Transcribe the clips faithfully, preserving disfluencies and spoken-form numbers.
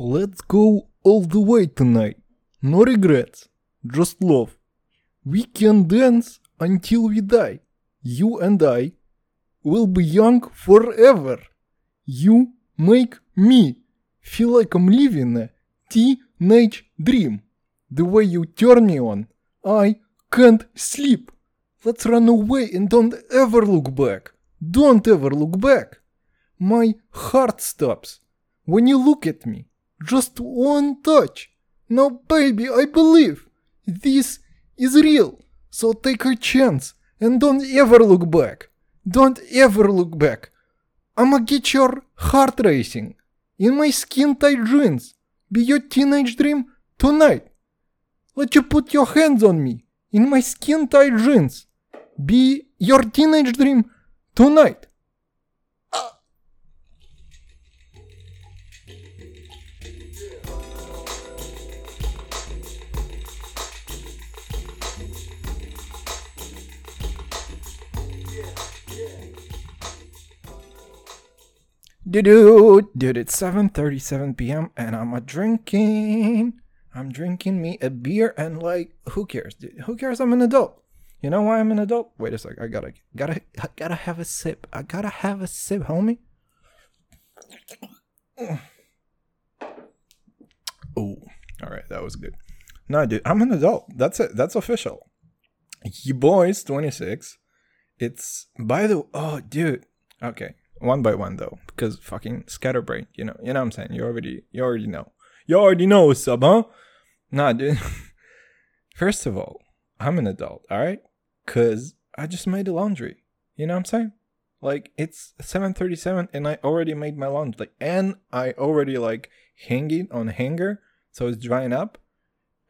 Let's go all the way tonight. No regrets, just love. We can dance until we die. You and I will be young forever. You make me feel like I'm living a teenage dream. The way you turn me on, I can't sleep. Let's run away and don't ever look back. Don't ever look back. My heart stops when you look at me. Just one touch. Now, baby, I believe. This is real. So take a chance and don't ever look back. Don't ever look back. I'ma get your heart racing in my skin-tight jeans. Be your teenage dream tonight. Let you put your hands on me in my skin-tight jeans. Be your teenage dream tonight. Dude, dude, it's seven thirty-seven p.m. and I'm a drinking. I'm drinking me a beer and like, who cares? Dude? Who cares? I'm an adult. You know why I'm an adult? Wait a sec. I gotta, gotta, I gotta have a sip. I gotta have a sip, homie. Oh, all right, that was good. No, dude, I'm an adult. That's it. That's official. You boys, twenty-six. It's by the. Oh, dude. Okay. One by one though, because fucking scatterbrain, you know, you know what I'm saying. You already, you already know, you already know what's up, huh? Nah, dude. First of all, I'm an adult, all right? Cause I just made the laundry. You know what I'm saying? Like it's seven thirty-seven, and I already made my laundry, like, and I already like hanging on hanger, so it's drying up.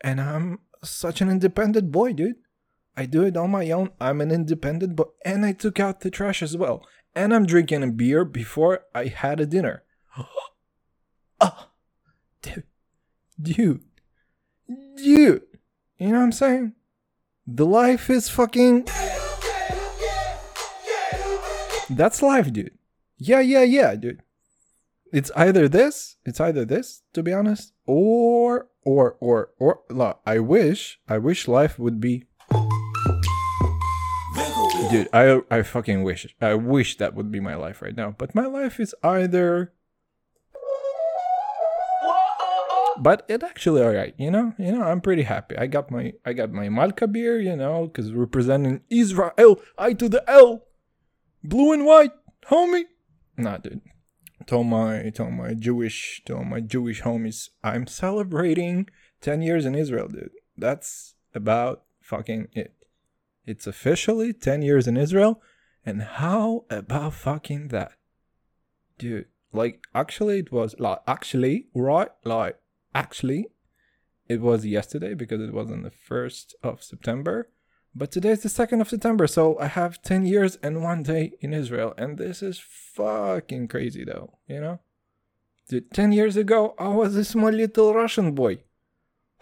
And I'm such an independent boy, dude. I do it on my own. I'm an independent boy, and I took out the trash as well. And I'm drinking a beer before I had a dinner. Oh, dude, dude, dude, you know what I'm saying? The life is fucking... That's life, dude. Yeah, yeah, yeah, dude. It's either this, it's either this, to be honest, or, or, or, or, look, I wish, I wish life would be... Dude, I I fucking wish it. I wish that would be my life right now. But my life is either... But it actually alright, you know? You know, I'm pretty happy. I got my I got my Malka beer, you know, because representing Israel, I to the L. Blue and white, homie. Nah, dude. Told my told my Jewish told my Jewish homies, I'm celebrating ten years in Israel, dude. That's about fucking it. It's officially ten years in Israel, and how about fucking that? Dude, like, actually it was, like, actually, right, like, actually, it was yesterday because it was on the first of September, but today is the second of September, so I have ten years and one day in Israel, and this is fucking crazy though, you know? Dude, ten years ago, I was a small little Russian boy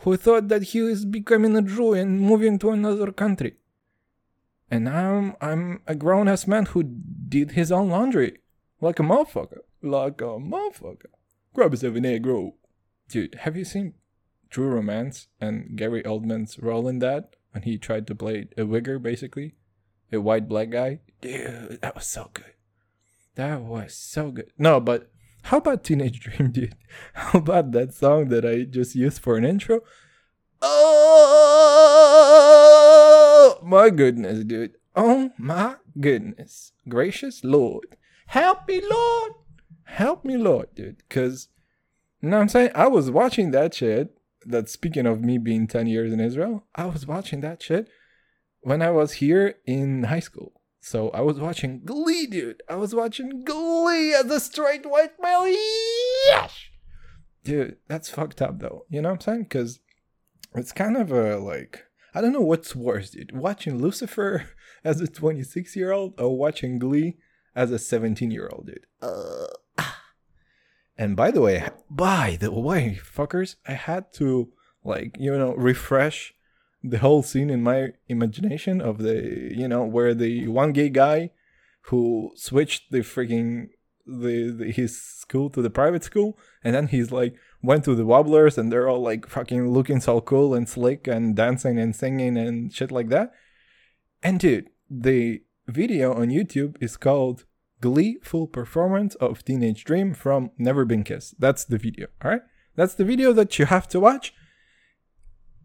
who thought that he was becoming a Jew and moving to another country. And now I'm, I'm a grown-ass man who did his own laundry. Like a motherfucker. Like a motherfucker. Grab a seven egg roll. Dude, have you seen True Romance and Gary Oldman's role in that? When he tried to play a wigger, basically. A white black guy. Dude, that was so good. That was so good. No, but how about Teenage Dream, dude? How about that song that I just used for an intro? Oh! My goodness, dude. Oh my goodness. Gracious Lord. Help me, Lord. Help me, Lord, dude. Because, you know what I'm saying? I was watching that shit. That speaking of me being ten years in Israel, I was watching that shit when I was here in high school. So I was watching Glee, dude. I was watching Glee as a straight white male. Yes! Dude, that's fucked up, though. You know what I'm saying? Because it's kind of a, like... I don't know what's worse, dude. Watching Lucifer as a twenty-six-year-old or watching Glee as a seventeen-year-old, dude. Uh, ah. And by the way, by the way, fuckers, I had to, like, you know, refresh the whole scene in my imagination of the, you know, where the one gay guy who switched the freaking the, the his school to the private school, and then he's like went to the Wobblers, and they're all like fucking looking so cool and slick and dancing and singing and shit like that. And dude, the video on YouTube is called Gleeful Performance of Teenage Dream from Never Been Kissed. That's the video, all right? That's the video that you have to watch,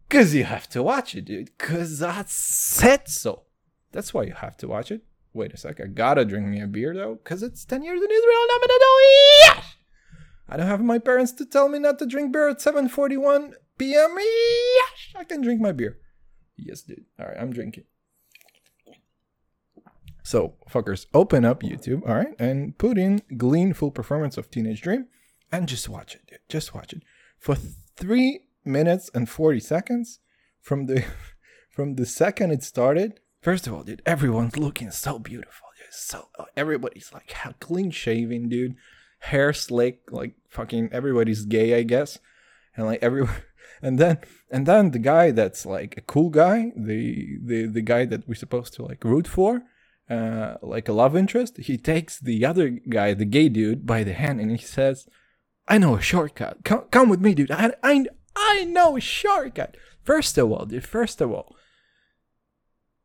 because you have to watch it, dude, because that said so. That's why you have to watch it. Wait a sec, I gotta drink me a beer, though, because it's ten years in Israel and I'm an adult. Yes! I don't have my parents to tell me not to drink beer at seven forty-one p.m. Yes! I can drink my beer. Yes, dude. All right, I'm drinking. So, fuckers, open up YouTube, all right, and put in Gleeful Performance of Teenage Dream and just watch it, dude. Just watch it. For three minutes and forty seconds from the from the second it started. First of all, dude, everyone's looking so beautiful. Dude. So uh, everybody's like clean shaven, dude. Hair slick, like fucking everybody's gay, I guess. And like everyone, and then and then the guy that's like a cool guy, the the the guy that we're supposed to like root for, uh, like a love interest, he takes the other guy, the gay dude, by the hand and he says, "I know a shortcut. Come, come with me, dude. I I I know a shortcut." First of all, dude. First of all.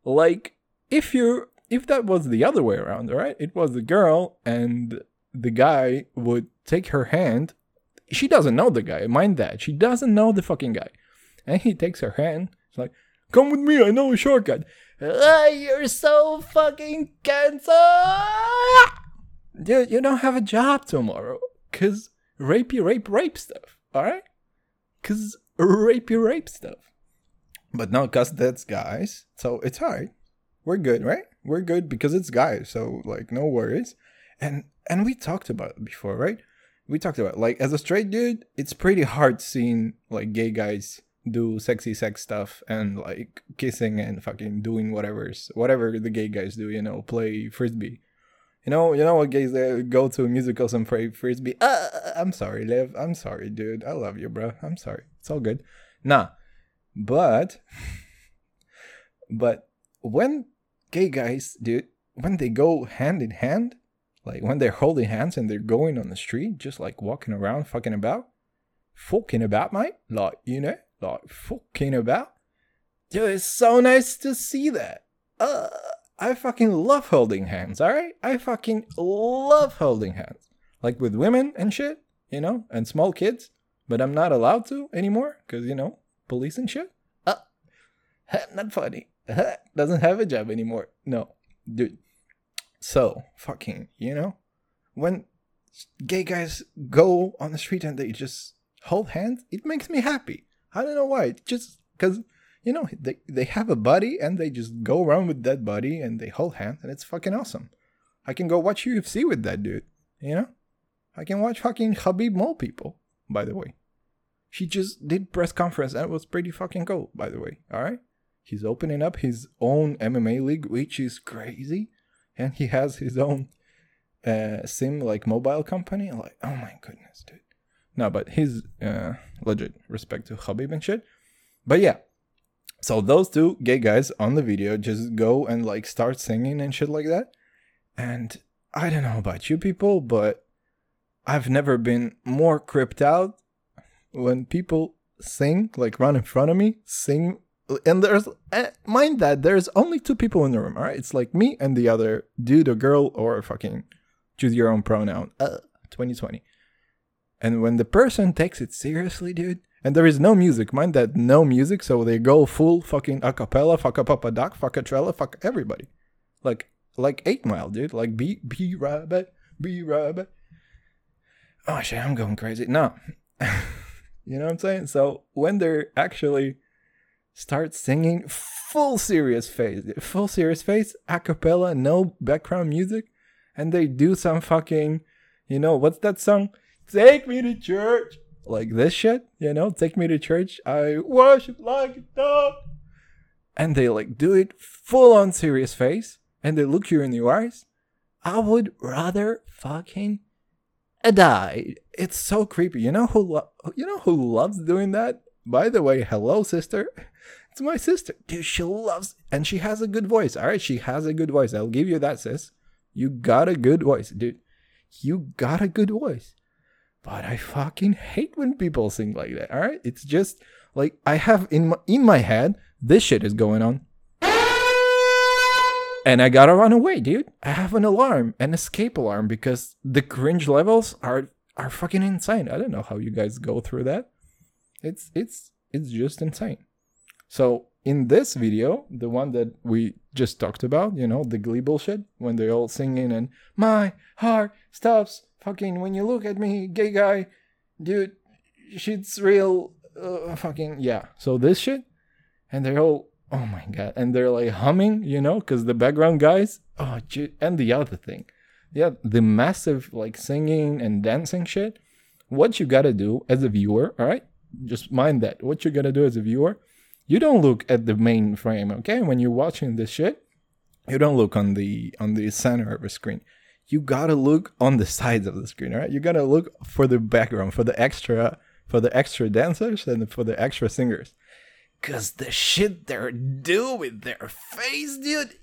Like, if you if that was the other way around, all right? It was the girl and the guy would take her hand. She doesn't know the guy. Mind that. She doesn't know the fucking guy. And he takes her hand. He's like, "Come with me. I know a shortcut." Ah, you're so fucking cancer. Dude, you don't have a job tomorrow. Because rapey rape rape stuff, all right? Because rapey rape stuff. But no, because that's guys, so it's alright. We're good, right? We're good because it's guys, so like no worries. And and we talked about it before, right? We talked about it. Like as a straight dude, it's pretty hard seeing like gay guys do sexy sex stuff and like kissing and fucking doing whatever's whatever the gay guys do, you know, play frisbee. You know, you know what gays they go to musicals and play frisbee. Uh, I'm sorry, Liv. I'm sorry, dude. I love you, bro. I'm sorry. It's all good. Nah. But, but when gay guys, dude, when they go hand in hand, like when they're holding hands and they're going on the street, just like walking around, fucking about, fucking about, mate, like, you know, like fucking about, dude, it's so nice to see that. Uh, I fucking love holding hands, all right? I fucking love holding hands, like with women and shit, you know, and small kids, but I'm not allowed to anymore because, you know, police and shit? Uh, not funny. Doesn't have a job anymore. No, dude. So, fucking, you know? When gay guys go on the street and they just hold hands, it makes me happy. I don't know why. It's just because, you know, they, they have a buddy and they just go around with that buddy and they hold hands and it's fucking awesome. I can go watch U F C with that dude, you know? I can watch fucking Khabib maul people, by the way. He just did press conference and it was pretty fucking cool, by the way, all right? He's opening up his own M M A league, which is crazy. And he has his own uh, SIM, like, mobile company. Like, oh my goodness, dude. No, but he's uh, legit, respect to Khabib and shit. But yeah, so those two gay guys on the video just go and, like, start singing and shit like that. And I don't know about you people, but I've never been more creeped out when people sing, like run in front of me, sing, and there's, uh, mind that, there's only two people in the room, all right? It's like me and the other dude or girl or fucking choose your own pronoun, uh, twenty twenty. And when the person takes it seriously, dude, and there is no music, mind that, no music, so they go full fucking acapella, fuck a papa doc, fuck a trella, fuck everybody. Like, like eight mile, dude, like be, be rabbit, be rabbit. Oh shit, I'm going crazy. No. You know what I'm saying? So when they're actually start singing full serious face, full serious face, a cappella, no background music, and they do some fucking, you know, what's that song? Take me to church. Like this shit, you know, take me to church. I worship like a dog. And they like do it full on serious face and they look you in the eyes. I would rather fucking die. It's so creepy. You know who lo- you know who loves doing that? By the way, hello sister. It's my sister. Dude, she loves and she has a good voice. Alright, she has a good voice. I'll give you that, sis. You got a good voice, dude. you got a good voice. But I fucking hate when people sing like that, all right? It's just, like, I have in my, in my head, this shit is going on. And I gotta run away, dude. I have an alarm, an escape alarm, because the cringe levels are, are fucking insane. I don't know how you guys go through that. It's, it's, it's just insane. So, in this video, the one that we just talked about, you know, the Glee bullshit, when they're all singing and my heart stops fucking when you look at me, gay guy, dude, shit's real, uh, fucking, yeah. So this shit, and they're all, oh my god, and they're like humming, you know, because the background guys, oh, and the other thing, yeah, the massive like singing and dancing shit, what you gotta do as a viewer, all right, just mind that, what you gotta do as a viewer, you don't look at the main frame, okay? When you're watching this shit, you don't look on the on the center of the screen. You gotta look on the sides of the screen, all right? You gotta look for the background, for the extra, for the extra dancers and for the extra singers. Cause the shit they're doing with their face, dude.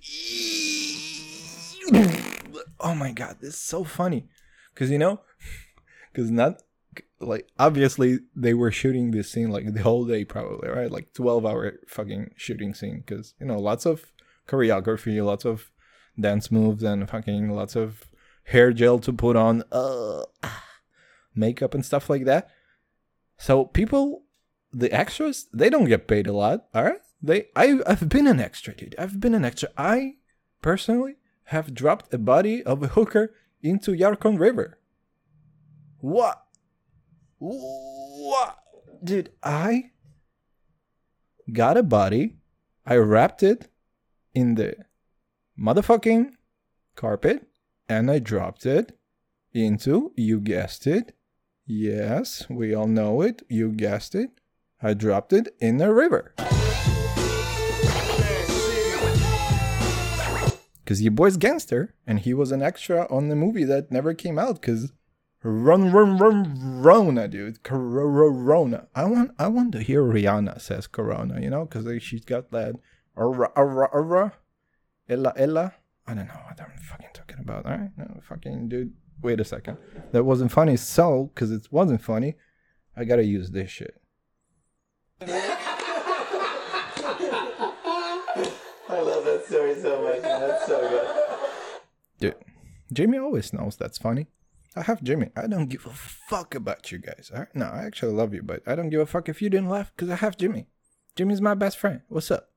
Oh my god, this is so funny. Cause you know, cause not. Like, obviously, they were shooting this scene, like, the whole day, probably, right? Like, twelve-hour fucking shooting scene, because, you know, lots of choreography, lots of dance moves, and fucking lots of hair gel to put on, uh, makeup and stuff like that. So, people, the extras, they don't get paid a lot, all right? They, I, I've been an extra, dude. I've been an extra. I, personally, have dropped a body of a hooker into Yarkon River. What? What? Dude, I got a body, I wrapped it in the motherfucking carpet, and I dropped it into, you guessed it, yes, we all know it, you guessed it, I dropped it in a river. Because your boy's gangster, and he was an extra on the movie that never came out, because... Run, run, run, Rona, dude. Corona. I want, I want to hear Rihanna says Corona, you know, because she's got that. Ara, ara, ara. Ella, Ella. I don't know what I'm fucking talking about. All right. No, fucking, dude. Wait a second. That wasn't funny. So, because it wasn't funny, I got to use this shit. I love that story so much. That's so good. Dude, Jimmy always knows that's funny. I have Jimmy. I don't give a fuck about you guys. All right? No, I actually love you, but I don't give a fuck if you didn't laugh because I have Jimmy. Jimmy's my best friend. What's up?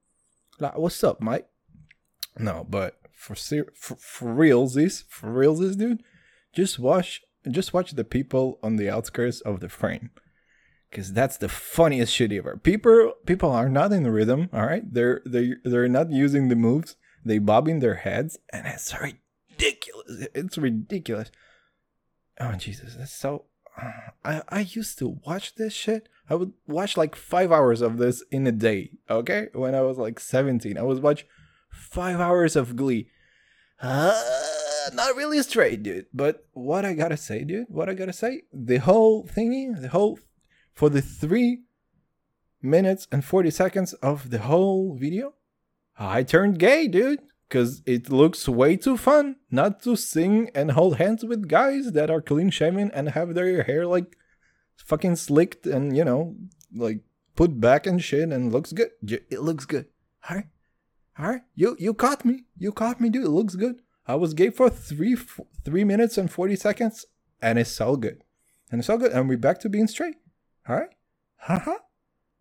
Like, what's up, Mike? No, but for ser- for, for realsies, for realsies, dude, just watch, just watch the people on the outskirts of the frame, because that's the funniest shit ever. People, people are not in the rhythm. All right, they're they they're not using the moves. They bobbing their heads, and it's ridiculous. It's ridiculous. Oh, Jesus, that's so... Uh, I, I used to watch this shit. I would watch like five hours of this in a day, okay? When I was like seventeen, I would watch five hours of Glee. Uh, not really straight, dude. But what I gotta say, dude, what I gotta say, the whole thingy, the whole... For the three minutes and forty seconds of the whole video, I turned gay, dude. Because it looks way too fun not to sing and hold hands with guys that are clean shaven and have their hair like fucking slicked and, you know, like put back and shit and looks good. It looks good. All right. All right. You you caught me. You caught me, dude. It looks good. I was gay for three, f- three minutes and forty seconds and it's all good. And it's all good. And we're back to being straight. All right. Haha.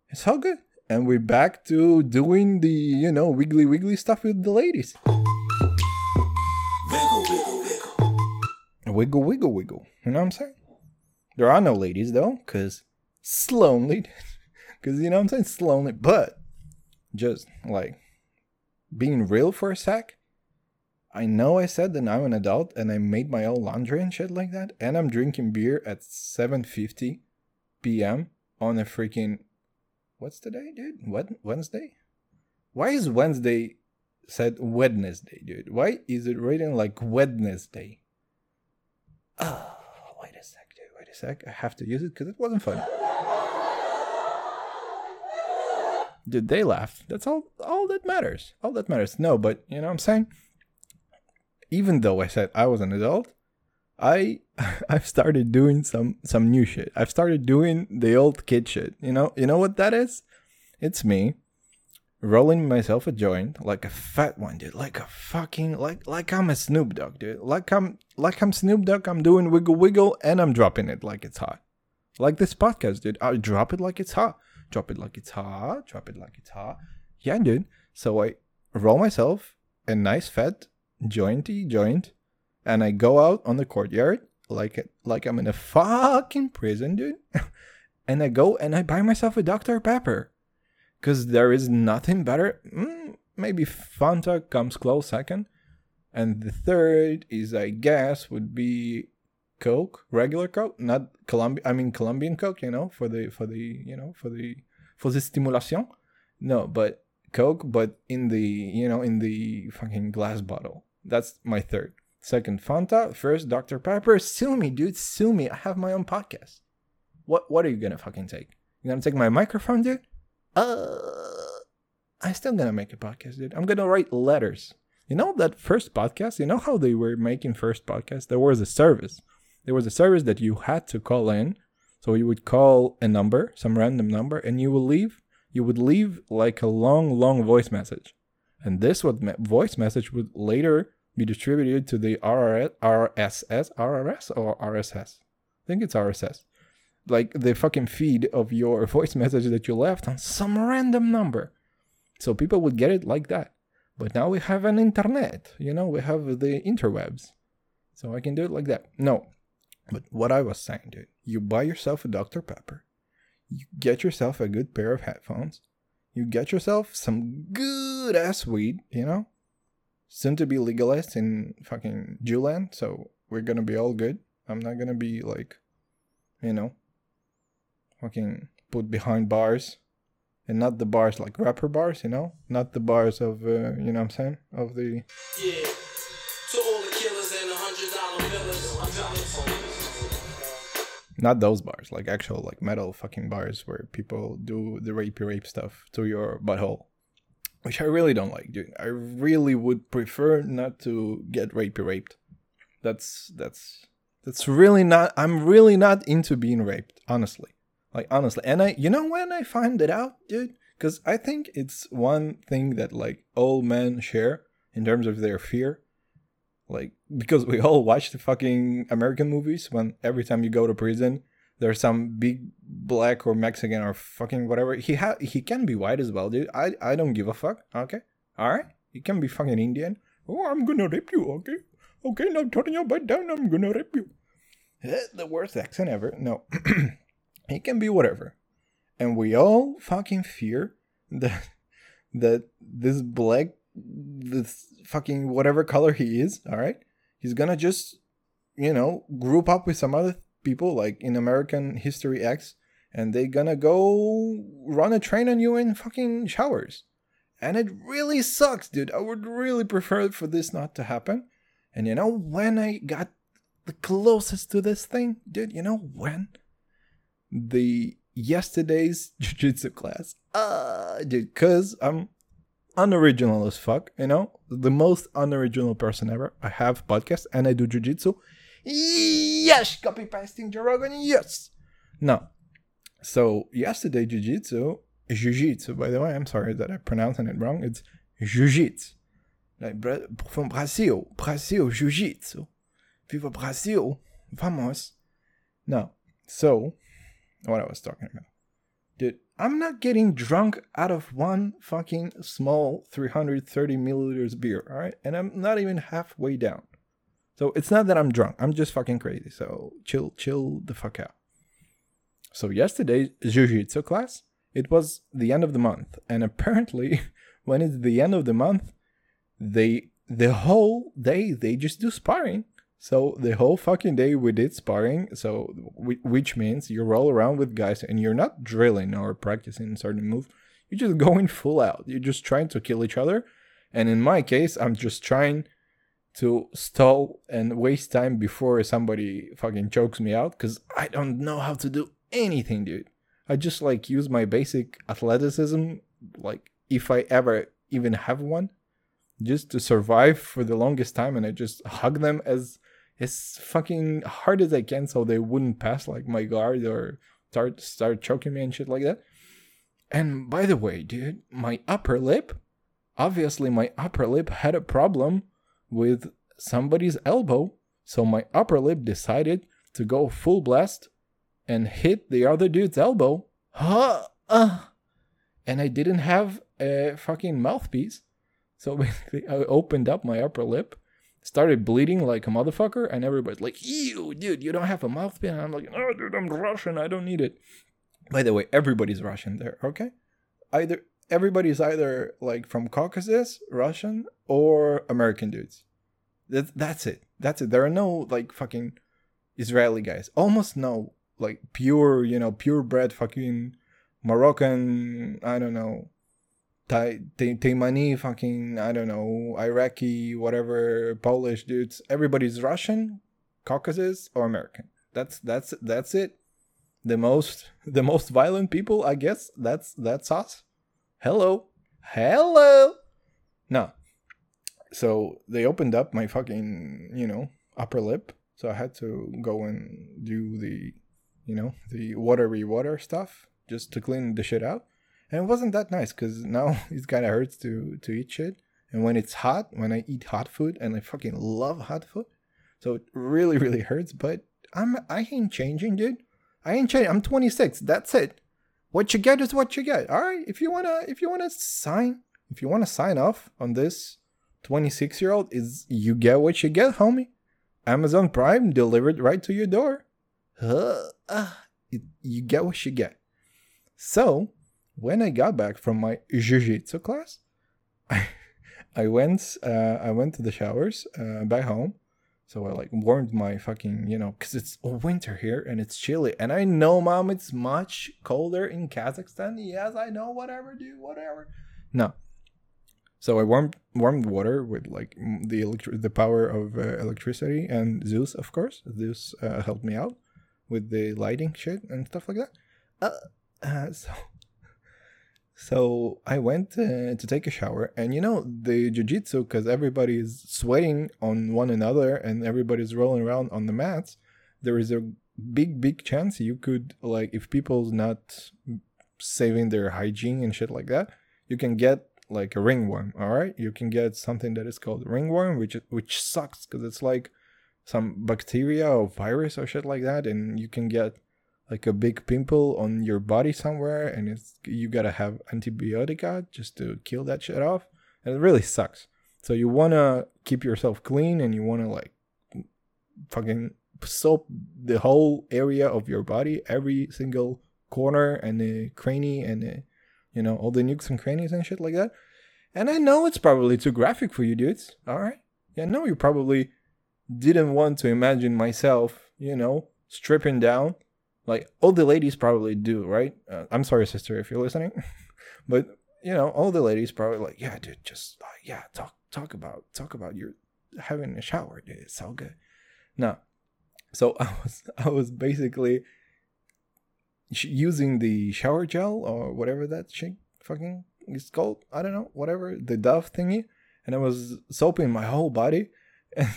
It's all good. And we're back to doing the, you know, wiggly wiggly stuff with the ladies. Wiggle, wiggle, wiggle. Wiggle, wiggle, wiggle. You know what I'm saying? There are no ladies, though, because slowly. Because, you know what I'm saying? Slowly. But just, like, being real for a sec. I know I said that I'm an adult and I made my own laundry and shit like that. And I'm drinking beer at seven fifty p.m. on a freaking... What's the day, dude? What? Wednesday? Why is Wednesday said Wednesday, dude? Why is it written like Wednesday? Oh, wait a sec, dude. Wait a sec. I have to use it because it wasn't funny. Dude, they laugh. That's all, all that matters. All that matters. No, but you know what I'm saying? Even though I said I was an adult, I I've started doing some some new shit. I've started doing the old kid shit. You know, you know what that is? It's me rolling myself a joint, like a fat one, dude. Like a fucking like like I'm a Snoop Dogg, dude. Like I'm like I'm Snoop Dogg. I'm doing wiggle wiggle and I'm dropping it like it's hot. Like this podcast, dude. I drop it like it's hot. Drop it like it's hot. Drop it like it's hot. Yeah, dude. So I roll myself a nice fat jointy joint. And I go out on the courtyard like like I'm in a fucking prison, dude. And I go and I buy myself a Doctor Pepper. Because there is nothing better. Mm, maybe Fanta comes close second. And the third is, I guess, would be Coke. Regular Coke. Not Colombian. I mean Colombian Coke, you know. For the, for the you know, for the, for the stimulation. No, but Coke, but in the, you know, in the fucking glass bottle. That's my third. Second, Fanta. First, Doctor Pepper. Sue me, dude. Sue me. I have my own podcast. What What are you gonna fucking take? You gonna take my microphone, dude? Uh, I'm still gonna make a podcast, dude. I'm gonna write letters. You know that first podcast? You know how they were making first podcasts? There was a service. There was a service that you had to call in. So you would call a number, some random number, and you will leave. You would leave like a long, long voice message. And this would ma- voice message would later be distributed to the R S S, I think it's R S S, like the fucking feed of your voice message that you left on some random number. So people would get it like that. But now we have an internet, you know, we have the interwebs. So I can do it like that. No, but what I was saying, dude, you buy yourself a Doctor Pepper, you get yourself a good pair of headphones, you get yourself some good ass weed, you know, soon to be legalized in fucking Jewland, so we're gonna be all good. I'm not gonna be like, you know, fucking put behind bars, and not the bars like rapper bars, you know, not the bars of uh, you know what I'm saying, of the. Yeah, to all the killers and the hundred dollar billers, I'm dropping. Not those bars, like actual like metal fucking bars where people do the rapey rape stuff to your butthole. Which I really don't like, dude. I really would prefer not to get rapey raped. That's that's that's really not. I'm really not into being raped, honestly. Like honestly, and I, you know, when I find it out, dude, because I think it's one thing that like all men share in terms of their fear, like because we all watch the fucking American movies. When every time you go to prison, there's some big black or Mexican or fucking whatever. He ha- he can be white as well, dude. I I don't give a fuck. Okay, all right. He can be fucking Indian. Oh, I'm gonna rape you. Okay, okay. Now turn your butt down. I'm gonna rape you. The worst accent ever. No, he can be whatever, and we all fucking fear that that this black, this fucking whatever color he is. All right, he's gonna just, you know, group up with some other. Th- people like in American History X, and they gonna go run a train on you in fucking showers, and it really sucks, dude. I would really prefer for this not to happen. And you know when I got the closest to this thing, dude? You know when? The yesterday's jiu-jitsu class. Uh dude, cause I'm unoriginal as fuck, you know, the most unoriginal person ever. I have podcasts and I do jiu-jitsu. Yes, copy pasting Joe Rogan. Yes. No. So yesterday, jiu-jitsu, jiu-jitsu. By the way, I'm sorry that I'm pronouncing it wrong. It's jiu-jitsu, like from Brazil, Brazil, jiu-jitsu, viva Brazil, vamos. No. So, what I was talking about, dude. I'm not getting drunk out of one fucking small three hundred thirty milliliters beer. All right, and I'm not even halfway down. So it's not that I'm drunk. I'm just fucking crazy. So chill, chill the fuck out. So yesterday's jiu-jitsu class, it was the end of the month. And apparently, when it's the end of the month, they the whole day, they just do sparring. So the whole fucking day we did sparring. So we, which means you roll around with guys and you're not drilling or practicing certain moves. You're just going full out. You're just trying to kill each other. And in my case, I'm just trying to stall and waste time before somebody fucking chokes me out, because I don't know how to do anything, dude. I just like use my basic athleticism, like if I ever even have one, just to survive for the longest time, and I just hug them as It's fucking hard as I can so they wouldn't pass like my guard or start start choking me and shit like that. And by the way, dude, my upper lip, obviously my upper lip had a problem with somebody's elbow. So my upper lip decided to go full blast and hit the other dude's elbow. Huh? Uh. And I didn't have a fucking mouthpiece. So basically I opened up my upper lip, started bleeding like a motherfucker, and everybody's like, ew, dude, you don't have a mouthpiece. And I'm like, no, dude, I'm Russian. I don't need it. By the way, everybody's Russian there, okay? Either everybody's either like from Caucasus, Russian, or American dudes. That, that's it. That's it. There are no like fucking Israeli guys. Almost no like pure, you know, purebred fucking Moroccan, I don't know, Thai, Taimani, fucking, I don't know, Iraqi, whatever, Polish dudes. Everybody's Russian, Caucasus, or American. That's that's that's it. The most the most violent people, I guess. That's that's us. Hello. Hello. No. So they opened up my fucking, you know, upper lip. So I had to go and do the, you know, the watery water stuff just to clean the shit out. And it wasn't that nice because now it kind of hurts to, to eat shit. And when it's hot, when I eat hot food, and I fucking love hot food. So it really, really hurts. But I'm, I ain't changing, dude. I ain't changing. I'm twenty-six. That's it. What you get is what you get. All right. If you wanna, if you wanna sign, if you wanna sign off on this twenty-six-year-old, is you get what you get, homie. Amazon Prime delivered right to your door. Uh, uh, it, you get what you get. So when I got back from my jiu-jitsu class, I, I went, uh, I went to the showers, uh, back home. So I like warmed my fucking, you know, because it's winter here and it's chilly. And I know, mom, it's much colder in Kazakhstan. Yes, I know, whatever, dude, whatever. No. So I warmed warmed water with like the electri- the power of uh, electricity and Zeus, of course. Zeus uh, helped me out with the lighting shit and stuff like that. Uh, uh, so, so I went uh, to take a shower. And you know, the jiu-jitsu, because everybody is sweating on one another and everybody's rolling around on the mats, there is a big, big chance you could, like, if people's not saving their hygiene and shit like that, you can get like a ringworm, all right? You can get something that is called ringworm, which which sucks because it's like some bacteria or virus or shit like that, and you can get like a big pimple on your body somewhere, and it's you gotta have antibiotica just to kill that shit off, and it really sucks. So you wanna keep yourself clean, and you wanna like fucking soap the whole area of your body, every single corner and a cranny and a you know, all the nukes and crannies and shit like that. And I know it's probably too graphic for you dudes, all right? Yeah, I know you probably didn't want to imagine myself, you know, stripping down. Like, all the ladies probably do, right? Uh, I'm sorry, sister, if you're listening. But, you know, all the ladies probably like, yeah, dude, just, uh, yeah, talk talk about, talk about your having a shower, dude. It's so good. No. So I was, I was basically using the shower gel or whatever that shit fucking is called, I don't know, whatever, the Dove thingy, and I was soaping my whole body, and,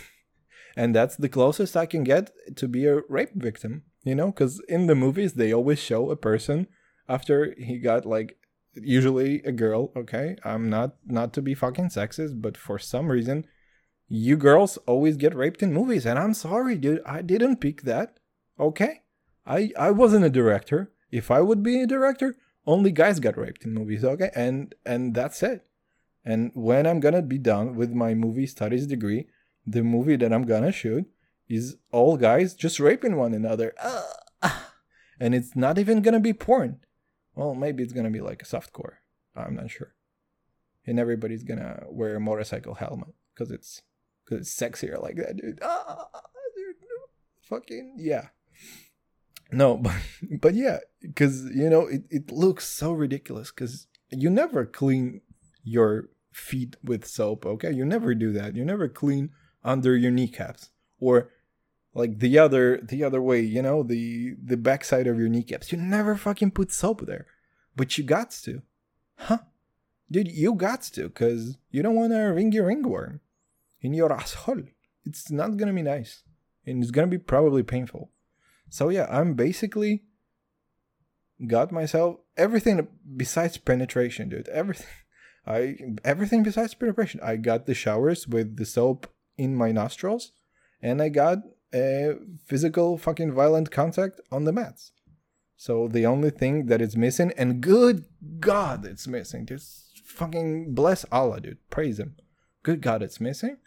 and that's the closest I can get to be a rape victim, you know, because in the movies they always show a person after he got like, usually a girl, okay, I'm not, not to be fucking sexist, but for some reason, you girls always get raped in movies, and I'm sorry, dude, I didn't pick that, okay? I, I wasn't a director. If I would be a director, only guys got raped in movies, okay? And and that's it. And when I'm gonna be done with my movie studies degree, the movie that I'm gonna shoot is all guys just raping one another. And it's not even gonna be porn. Well, maybe it's gonna be like a softcore. I'm not sure. And everybody's gonna wear a motorcycle helmet because it's, cause it's sexier like that, dude. Ah, dude, fucking, yeah. No, but, but yeah, because, you know, it, it looks so ridiculous because you never clean your feet with soap, okay? You never do that. You never clean under your kneecaps or like the other the other way, you know, the, the backside of your kneecaps. You never fucking put soap there, but you got to. Huh? Dude, you got to because you don't want to ring your ringworm in your asshole. It's not going to be nice. and it's going to be probably painful. So yeah, I'm basically got myself everything besides penetration, dude. Everything. I everything besides penetration. I got the showers with the soap in my nostrils, and I got a physical fucking violent contact on the mats. So the only thing that it's missing, and good God, it's missing. Just fucking bless Allah, dude. Praise him. Good God, it's missing.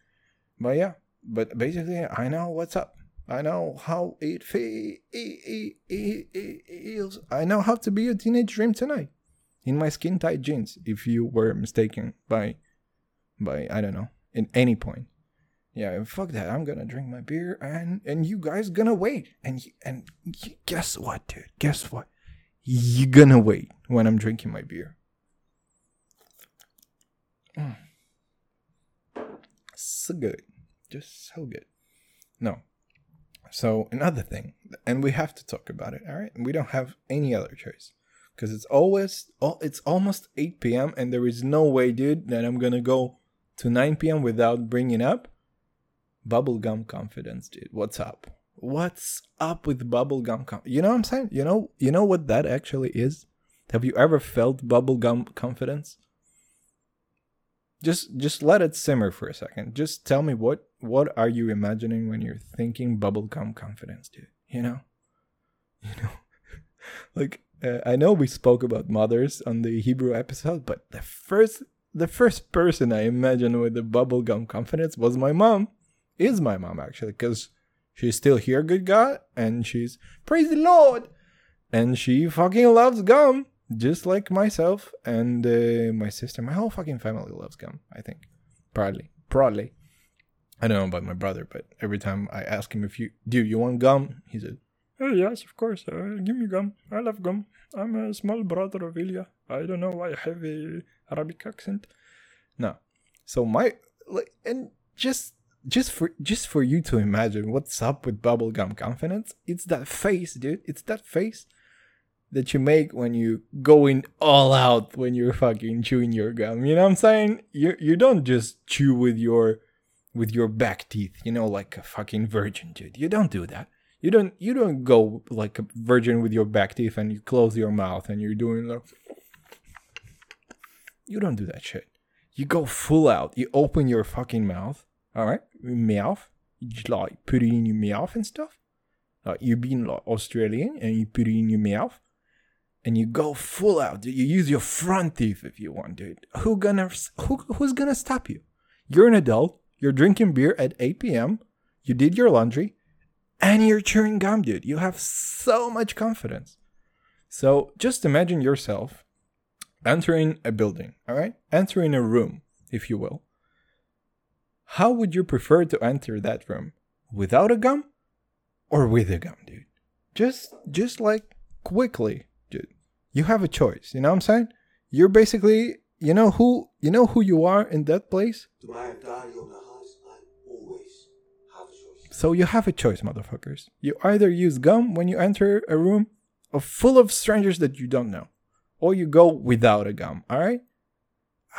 But yeah, but basically, I know what's up. I know how it feels. I know how to be a teenage dream tonight in my skin tight jeans. If you were mistaken by, by I don't know, at any point. Yeah, fuck that. I'm gonna drink my beer, and, and you guys gonna wait. And and guess what, dude? Guess what? You're gonna wait when I'm drinking my beer. Mm. So good. Just so good. No. So another thing, and we have to talk about it, all right? We don't have any other choice. Because it's always, oh, it's almost eight p.m. and there is no way, dude, that I'm gonna go to nine p.m. without bringing up bubblegum confidence, dude. What's up? What's up with bubblegum confidence? You know what I'm saying? You know, you know what that actually is? Have you ever felt bubblegum confidence? Just just let it simmer for a second. Just tell me what, what are you imagining when you're thinking bubblegum confidence, dude? You know? You know? Like, uh, I know we spoke about mothers on the Hebrew episode, but the first the first person I imagined with the bubblegum confidence was my mom. Is my mom, actually, because she's still here, good God, and she's, praise the Lord, and she fucking loves gum, just like myself, and uh, my sister, my whole fucking family loves gum, I think, probably, probably, I don't know about my brother, but every time I ask him if you, dude, you want gum, he said, oh, yes, of course, uh, give me gum, I love gum, I'm a small brother of Ilya, I don't know why I have a Arabic accent, no, so my, like, and just, Just for just for you to imagine what's up with bubblegum confidence, it's that face, dude. It's that face that you make when you go in all out when you're fucking chewing your gum. You know what I'm saying? You you don't just chew with your with your back teeth, you know, like a fucking virgin, dude. You don't do that. You don't you don't go like a virgin with your back teeth and you close your mouth and you're doing like, you don't do that shit. You go full out. You open your fucking mouth. Alright, mouth, you just like put it in your mouth and stuff. Like you're being like Australian and you put it in your mouth and you go full out. You use your front teeth if you want, dude. Who gonna, who, who's gonna stop you? You're an adult, you're drinking beer at eight p.m., you did your laundry, and you're chewing gum, dude. You have so much confidence. So just imagine yourself entering a building, alright? Entering a room, if you will. How would you prefer to enter that room? Without a gum or with a gum, dude? Just just like quickly, dude. You have a choice, you know what I'm saying? You're basically, you know who you know who you are in that place? I always have a choice. So you have a choice, motherfuckers. You either use gum when you enter a room full of strangers that you don't know, or you go without a gum, alright?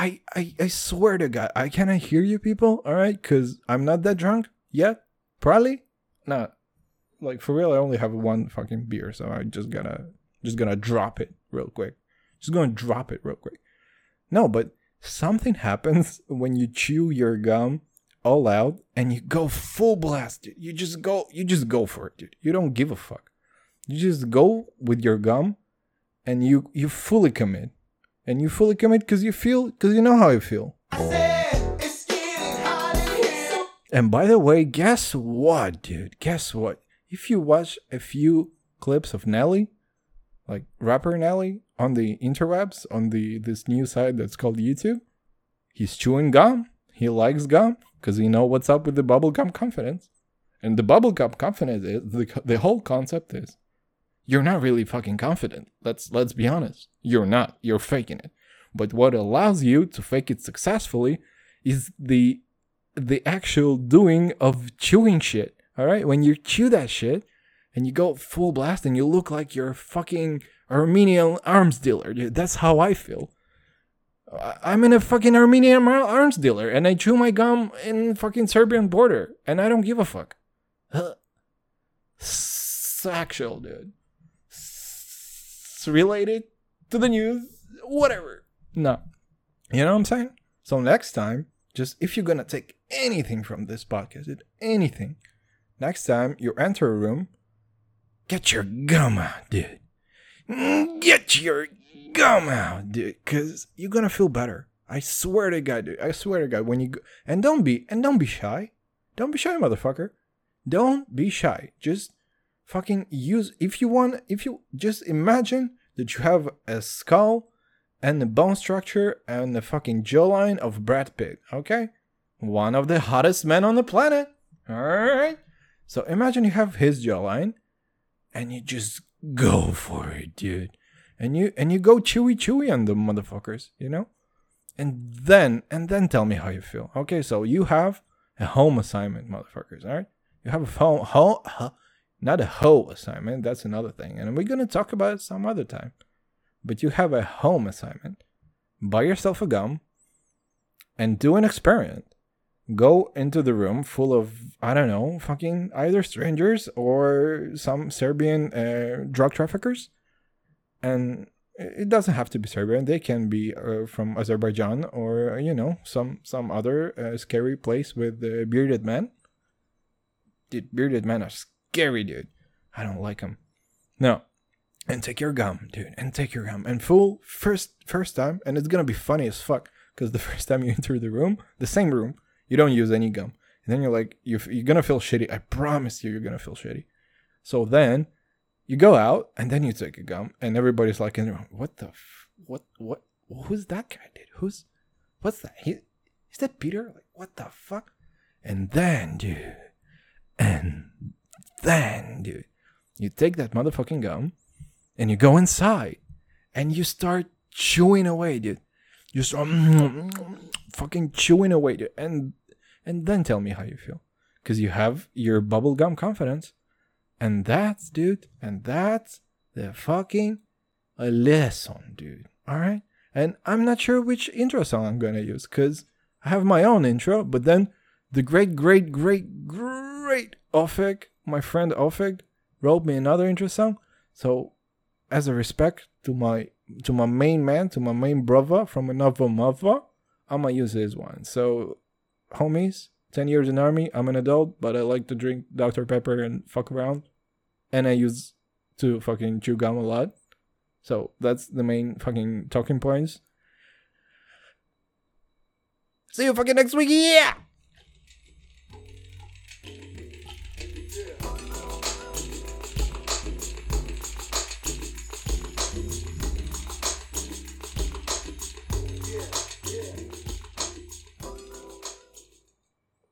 I, I I swear to God, I cannot hear you people, alright? Because I'm not that drunk yet, probably. Nah, like for real, I only have one fucking beer, so I'm just gonna, just gonna drop it real quick. Just gonna drop it real quick. No, but something happens when you chew your gum all out and you go full blast, dude. You just go, you just go for it, dude. You don't give a fuck. You just go with your gum and you, you fully commit. And you fully commit because you feel, because you know how you feel. I said, it's getting hot in here. And by the way, guess what, dude? Guess what? If you watch a few clips of Nelly, like rapper Nelly, on the interwebs, on the this new site that's called YouTube, he's chewing gum. He likes gum because he knows what's up with the bubblegum confidence. And the bubblegum confidence is, the, the whole concept is, you're not really fucking confident. Let's let's be honest. You're not. You're faking it. But what allows you to fake it successfully is the the actual doing of chewing shit. All right? When you chew that shit and you go full blast and you look like you're a fucking Armenian arms dealer. Dude, that's how I feel. I'm in a fucking Armenian arms dealer and I chew my gum in fucking Serbian border and I don't give a fuck. sexual, dude. It's related to the news, whatever. No. You know what I'm saying? So next time, just if you're gonna take anything from this podcast, dude, anything, next time you enter a room, get your gum out, dude. Get your gum out, dude, because you're gonna feel better. I swear to God, dude. I swear to God, when you go, and don't be and don't be shy. Don't be shy, motherfucker. Don't be shy. Just fucking use if you want. If you just imagine that you have a skull and the bone structure and the fucking jawline of Brad Pitt. Okay, one of the hottest men on the planet. All right. So imagine you have his jawline, and you just go for it, dude. And you and you go chewy chewy on the motherfuckers, you know. And then, and then tell me how you feel. Okay, so you have a home assignment, motherfuckers, all right? You have a home, home huh, not a whole assignment. That's another thing. And we're going to talk about it some other time. But you have a home assignment. Buy yourself a gum and do an experiment. Go into the room full of, I don't know, fucking either strangers or some Serbian uh, drug traffickers. And it doesn't have to be Serbian. They can be uh, from Azerbaijan or, you know, some some other uh, scary place with uh, bearded men. Dude, bearded men are scary, dude. I don't like them. No. And take your gum, dude. And take your gum. And fool, first first time, and it's going to be funny as fuck. Because the first time you enter the room, the same room, you don't use any gum. And then you're like, you're, you're going to feel shitty. I promise you, you're going to feel shitty. So then you go out and then you take a gum and everybody's like, what the, f- what, what, who's that guy, dude? Who's, what's that? He, is that Peter? Like, what the fuck? And then, dude, and then, dude, you take that motherfucking gum and you go inside and you start chewing away, dude. You start fucking chewing away, dude. And, and then tell me how you feel because you have your bubblegum confidence. And that's, dude, and that's the fucking a lesson, dude, all right? And I'm not sure which intro song I'm going to use because I have my own intro, but then the great, great, great, great Ofik, my friend Ofik, wrote me another intro song. So as a respect to my to my main man, to my main brother from another mother, I'm going to use his one. So, homies, ten years in army, I'm an adult, but I like to drink Doctor Pepper and fuck around. And I used to fucking chew gum a lot. So that's the main fucking talking points. See you fucking next week. Yeah.